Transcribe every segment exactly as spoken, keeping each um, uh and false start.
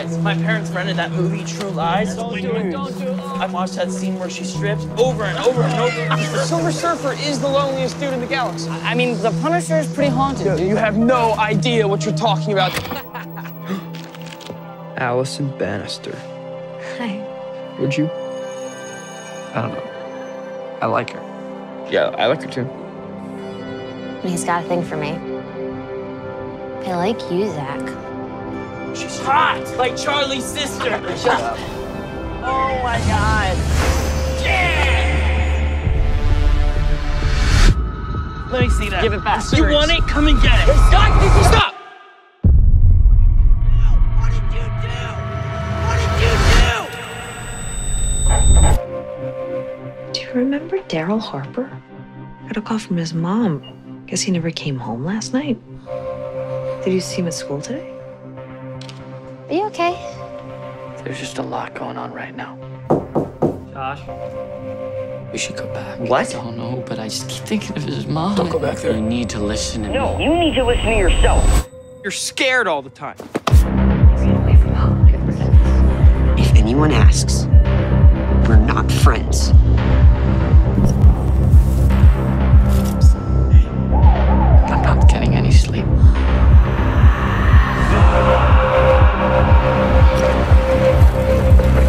Guys, my parents rented that movie, True Lies. Don't do it, don't do it. I've watched that scene where she strips over and over and over. The Silver Surfer is the loneliest dude in the galaxy. I mean, the Punisher is pretty haunted, dude. You have no idea what you're talking about. Allison Bannister. Hi. Would you? I don't know. I like her. Yeah, I like her too. He's got a thing for me. I like you, Zach. She's hot, like Charlie's sister. Shut up. Oh my God. Yeah! Let me see that. Give it back. You want it? Come and get it. Stop! Stop! What did you do? What did you do? Do you remember Daryl Harper? I got a call from his mom. Guess he never came home last night. Did you see him at school today? Are you okay? There's just a lot going on right now. Josh? We should go back. What? I don't know, but I just keep thinking of his mom. Don't go back there. You need to listen to me. No, you need to listen to yourself. You're scared all the time. Away from home. If anyone asks, we're not friends. I'm not getting any sleep.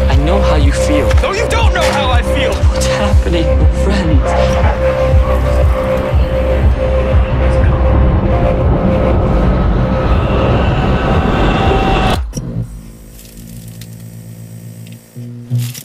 I know how you feel. No, you don't know how I feel! What's happening? We're friends.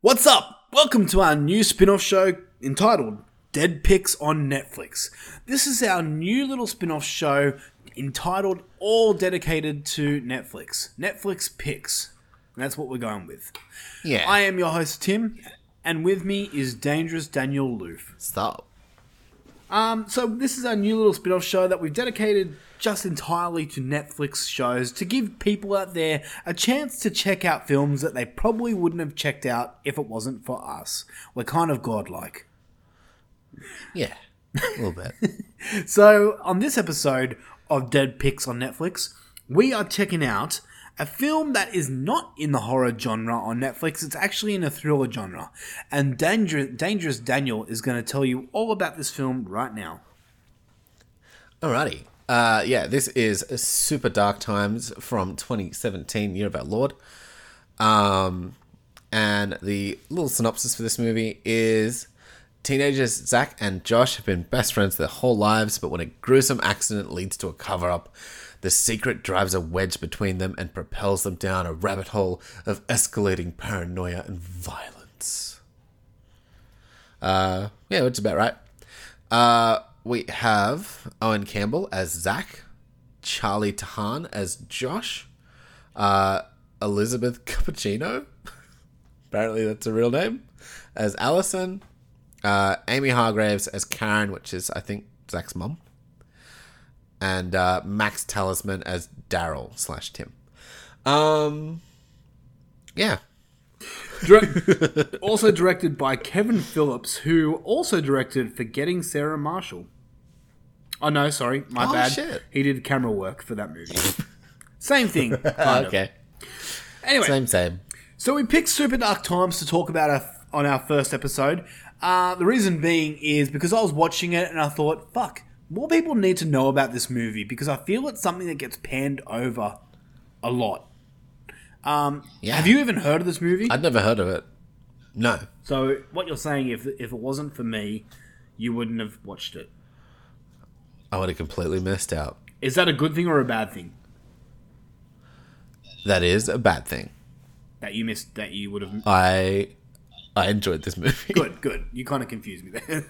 What's up? Welcome to our new spin-off show entitled Dead Pix on Netflix. This is our new little spin-off show entitled all dedicated to Netflix. Netflix Pix. And that's what we're going with. Yeah. I am your host, Tim, and with me is Dangerous Daniel Loof. Stop. Um, so this is our new little spin-off show that we've dedicated just entirely to Netflix shows to give people out there a chance to check out films that they probably wouldn't have checked out if it wasn't for us. We're kind of godlike. Yeah, a little bit. So on this episode of Dead Pix on Netflix, we are checking out a film that is not in the horror genre on Netflix. It's actually in a thriller genre. And Dangerous, Dangerous Daniel is going to tell you all about this film right now. Alrighty. Uh, yeah, this is Super Dark Times from twenty seventeen, Year of Our Lord. Um, and the little synopsis for this movie is teenagers Zach and Josh have been best friends their whole lives, but when a gruesome accident leads to a cover-up, the secret drives a wedge between them and propels them down a rabbit hole of escalating paranoia and violence. Uh, yeah, that's about right. Uh, we have Owen Campbell as Zach, Charlie Tahan as Josh, uh, Elizabeth Cappuccino, apparently that's a real name, as Allison, uh, Amy Hargraves as Karen, which is, I think, Zach's mum. And uh, Max Talisman as Daryl slash Tim. Um, yeah. Direct- also directed by Kevin Phillips, who also directed Forgetting Sarah Marshall. Oh, no, sorry. My oh, bad. Shit. He did camera work for that movie. Same thing. Kind okay. Of. Anyway. Same, same. So we picked Super Dark Times to talk about our, on our first episode. Uh, the reason being is because I was watching it and I thought, fuck. More people need to know about this movie because I feel it's something that gets panned over a lot. Um, yeah. Have you even heard of this movie? I've never heard of it. No. So what you're saying, if if it wasn't for me, you wouldn't have watched it. I would have completely missed out. Is that a good thing or a bad thing? That is a bad thing. That you missed. That you would have. I. I enjoyed this movie. Good, good. You kind of confused me there.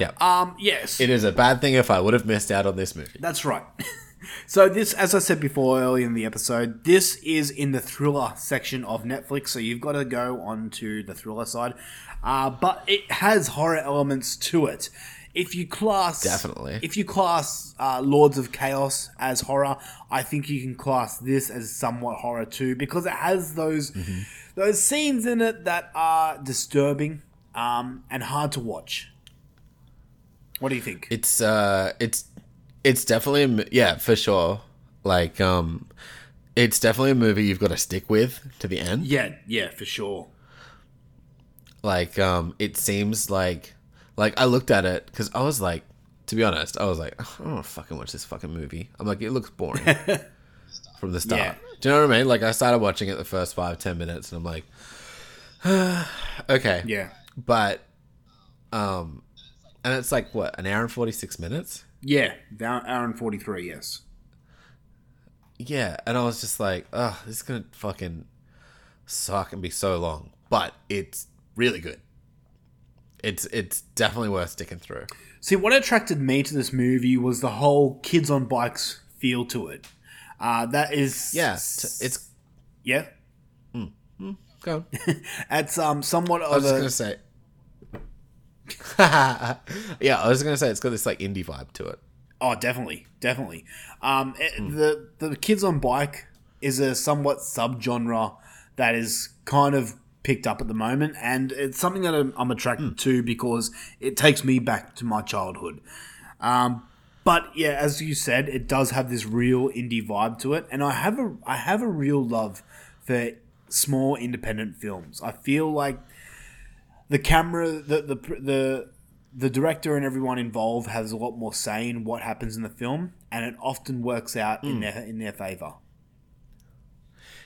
Yeah. Um, yes. It is a bad thing if I would have missed out on this movie. That's right. So this, as I said before early in the episode, this is in the thriller section of Netflix, so you've got to go on to the thriller side. Uh, but it has horror elements to it. If you class... Definitely. If you class uh, Lords of Chaos as horror, I think you can class this as somewhat horror too, because it has those... Mm-hmm. Those scenes in it that are disturbing um, and hard to watch. What do you think? It's uh, it's it's definitely yeah for sure Like, um, it's definitely a movie you've got to stick with to the end. Yeah, yeah, for sure. Like, um, it seems like, like I looked at it because I was like, to be honest, I was like, I don't want to fucking watch this fucking movie. I'm like, it looks boring from the start. Yeah. Do you know what I mean? Like, I started watching it the first five, ten minutes, and I'm like, ah, okay, yeah, but, um, and it's like what, an hour and forty-six minutes? Yeah, hour and forty-three. Yes. Yeah, and I was just like, oh, this is gonna fucking suck and be so long, but it's really good. It's it's definitely worth sticking through. See, what attracted me to this movie was the whole kids on bikes feel to it. Uh, that is... Yeah, it's... Yeah? Mm. Mm. Go on. It's um, somewhat of a... I was just going to say... yeah, I was going to say it's got this like indie vibe to it. Oh, definitely. Definitely. Um, it, mm. The the kids on bike is a somewhat subgenre that is kind of picked up at the moment, and it's something that I'm, I'm attracted mm. to because it takes me back to my childhood. Um, but yeah, as you said, it does have this real indie vibe to it, and I have a I have a real love for small independent films. I feel like the camera, the the the the director and everyone involved has a lot more say in what happens in the film, and it often works out mm. in their in their favor.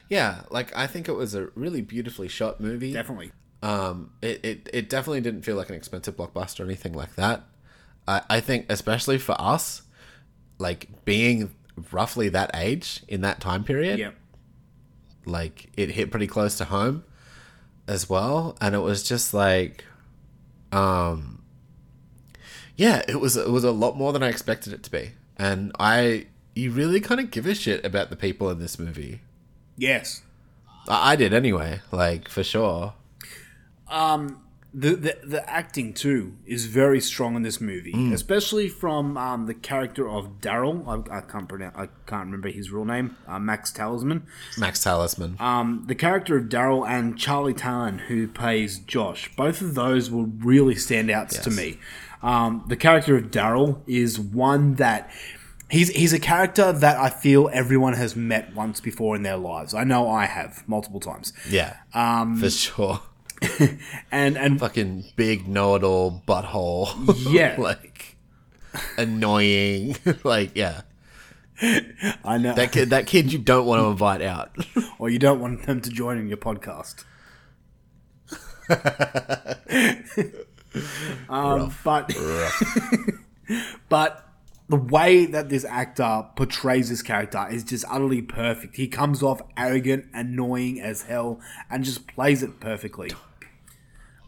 Yeah, like, I think it was a really beautifully shot movie. Definitely. Um, it, it, it definitely didn't feel like an expensive blockbuster or anything like that. I, I think, especially for us, like, being roughly that age in that time period, yep. like, it hit pretty close to home as well. And it was just like, um, yeah, it was, it was a lot more than I expected it to be. And I, you really kind of give a shit about the people in this movie. Yes, I did anyway. Like, for sure. Um, the the, the acting too is very strong in this movie, mm. especially from um, the character of Daryl. I, I can't pronounce. I can't remember his real name. Uh, Max Talisman. Max Talisman. Um, the character of Daryl and Charlie Tahan, who plays Josh. Both of those were really standouts yes. to me. Um, the character of Daryl is one that. He's he's a character that I feel everyone has met once before in their lives. I know I have multiple times. Yeah, um, for sure. and and fucking big know-it-all butthole. Yeah, like annoying. like yeah, I know that kid. That kid you don't want to invite out, or you don't want them to join in your podcast. um, Rough. But Rough. but. The way that this actor portrays this character is just utterly perfect. He comes off arrogant, annoying as hell, and just plays it perfectly.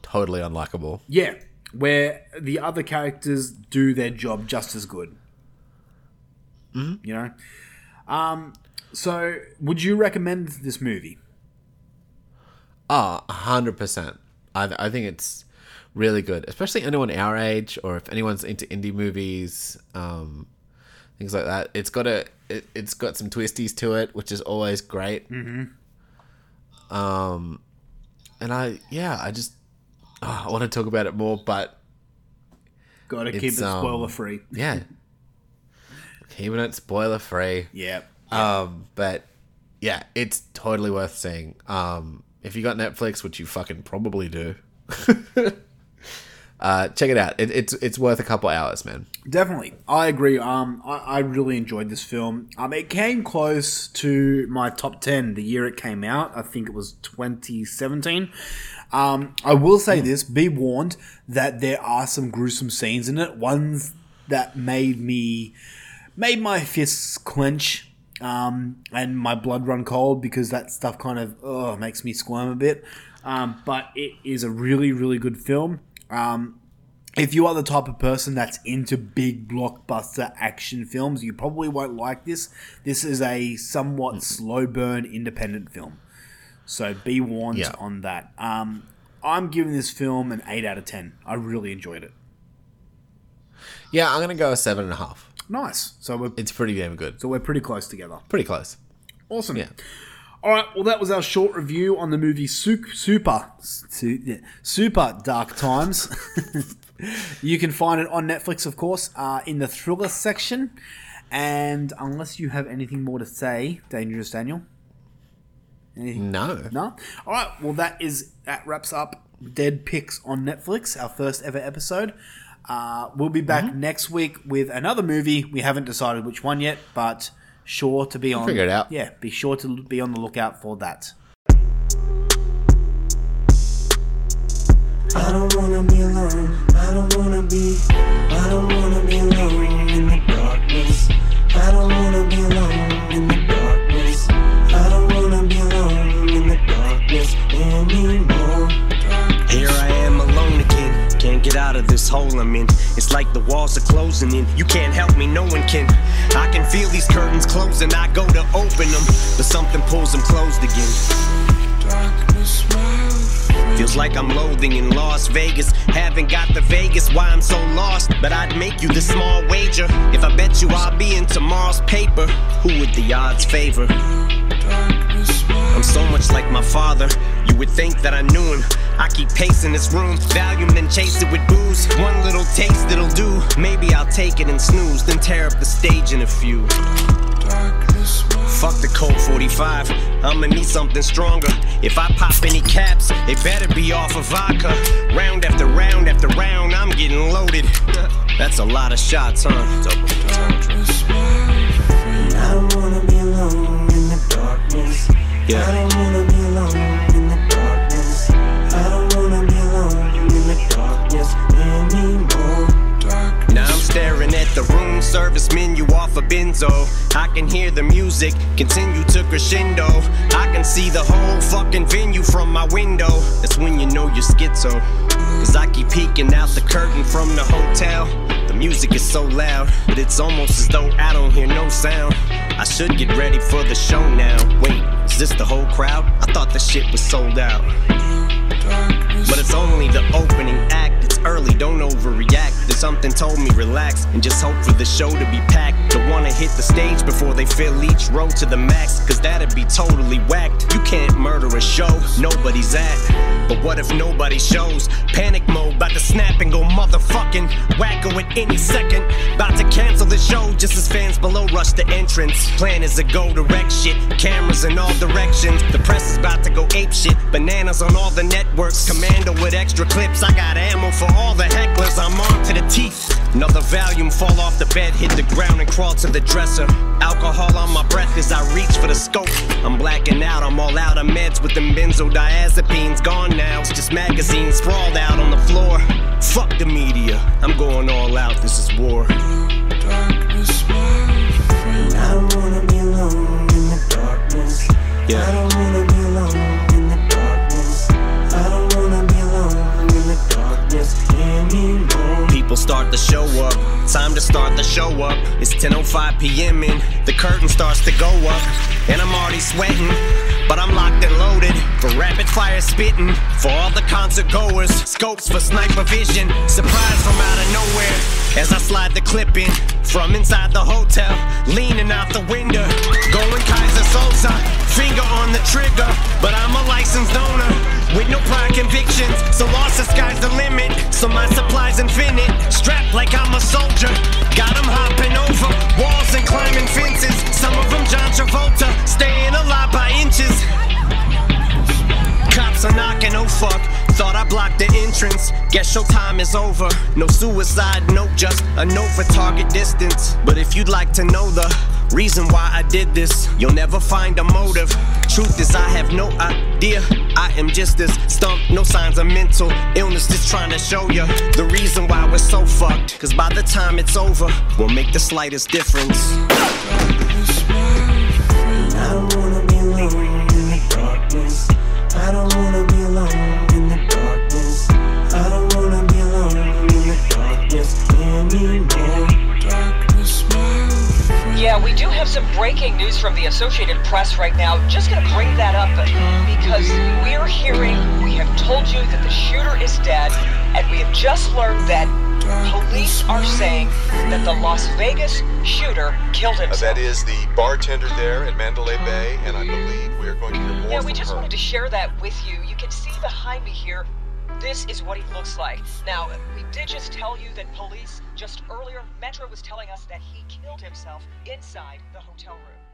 Totally unlikable. Yeah, where the other characters do their job just as good. Mm-hmm. You know? Um, so, would you recommend this movie? Oh, one hundred percent. I, I think it's... really good, especially anyone our age, or if anyone's into indie movies, um, things like that. It's got a, it, it's got some twisties to it, which is always great. Mm-hmm. Um, and I, yeah, I just, oh, I want to talk about it more, but gotta keep it um, spoiler free. yeah, keeping it spoiler free. Yeah. Um, but yeah, it's totally worth seeing. Um, if you got Netflix, which you fucking probably do. Uh, check it out. It, it's it's worth a couple hours, man. Definitely, I agree. Um, I, I really enjoyed this film. Um, it came close to my top ten the year it came out. I think it was twenty seventeen. Um, I will say this: be warned that there are some gruesome scenes in it. Ones that made me made my fists clench, um, and my blood run cold because that stuff kind of oh makes me squirm a bit. Um, but it is a really, really good film. Um, if you are the type of person that's into big blockbuster action films, you probably won't like this. This is a somewhat slow burn independent film. So be warned yeah. on that. Um, I'm giving this film an eight out of ten. I really enjoyed it. Yeah, I'm going to go a seven point five. Nice. So we're, It's pretty damn good. So we're pretty close together. Pretty close. Awesome. Yeah. All right, well, that was our short review on the movie Super Super, Super Dark Times. You can find it on Netflix, of course, uh, in the thriller section. And unless you have anything more to say, Dangerous Daniel? Anything? No. No? All right. Well, that is that wraps up Dead Pix on Netflix, our first ever episode. Uh, we'll be back mm-hmm. next week with another movie. We haven't decided which one yet, but sure to be on. Figure it out. Yeah, be sure to be on the lookout for that. I don't wanna be alone. I don't wanna be. I don't wanna be alone in the darkness. I don't wanna be alone in the darkness. I don't wanna be alone in the darkness anymore. Here I am alone again. Can't get out of this hole I'm in. It's like the walls are closing in. You can't help me, no one can. I can feel these curtains closing. I go to open them, but something pulls them closed again. Darkness, my. Feels like I'm loathing in Las Vegas. Haven't got the Vegas, why I'm so lost. But I'd make you this small wager. If I bet you I'll be in tomorrow's paper, who would the odds favor? I'm so much like my father, you would think that I knew him. I keep pacing this room, Valium then chase it with booze. One little taste it'll do, maybe I'll take it and snooze. Then tear up the stage in a few. Fuck the Colt forty-five, I'ma need something stronger. If I pop any caps, they better be off of vodka. Round after round after round, I'm getting loaded. That's a lot of shots, huh? I don't wanna be alone in the darkness. Yeah. I don't wanna be alone in the darkness. I don't wanna be alone in the darkness anymore. Now I'm staring at the room service menu off a benzo. I can hear the music continue to crescendo. I can see the whole fucking venue from my window. That's when you know you're schizo. Cause I keep peeking out the curtain from the hotel. The music is so loud, but it's almost as though I don't hear no sound. I should get ready for the show now. Wait, is this the whole crowd? I thought the shit was sold out. But it's only the opening act. It's early, don't overreact. There's something told me relax and just hope for the show to be packed. Don't wanna hit the stage before they fill each row to the max, cause that'd be totally whacked. You can't murder a show nobody's at. But what if nobody shows? Panic mode, about to snap and go motherfucking wacko at any second. About to cancel the show just as fans below rush the entrance. Plan is to go to wreck shit, cameras in all directions. The press is about to go ape shit, bananas on all the networks. Commando with extra clips, I got ammo for all the hecklers, I'm on to the teeth. Another volume, fall off the bed, hit the ground and crawl to the dresser. Alcohol on my breath as I reach for the scope. I'm blacking out, I'm all out of meds with them benzodiazepines. Gone now, it's just magazines sprawled out on the floor. Fuck the media, I'm going all out, this is war. Darkness, I don't wanna be alone in the darkness. Yeah. I don't wanna be alone in the darkness. I don't wanna be alone in the darkness anymore. People start to show up, time to start the show up. It's ten oh five p.m. and the curtain starts to go up. And I'm already sweating, but I'm locked and loaded for rapid fire spitting. For all the concert goers, scopes for sniper vision. Surprise from out of nowhere as I slide the clip in from inside the hotel, leaning out the window. Going Kaiser Sosa, finger on the trigger, but I'm a licensed owner with no prior convictions, so loss the sky's the limit. So my supply's infinite, strapped like I'm a soldier. Got them hopping over walls and climbing fences. Some of them John Travolta, staying alive by inches. Cops are knocking, oh fuck, thought I blocked the entrance. Guess your time is over. No suicide note, just a note for target distance. But if you'd like to know the reason why I did this, you'll never find a motive. Truth is I have no idea. I am just this stumped, no signs of mental illness. Just trying to show you the reason why we're so fucked. Cause by the time it's over, we'll make the slightest difference. I don't wanna be alone in the darkness. I don't wanna be alone in the darkness. I don't wanna be alone in the darkness anymore. Darkness, man. Yeah, we do have some breaking news from the Associated Press right now. Just going to bring that up because we're hearing, we have told you that the shooter is dead, and we have just learned that police are saying that the Las Vegas shooter killed himself. Uh, that is the bartender there at Mandalay Bay, and I believe we are going to hear more. Yeah, we just her. wanted to share that with you. You can see behind me here This is what he looks like. Now, we did just tell you that police, just earlier, Metro was telling us that he killed himself inside the hotel room.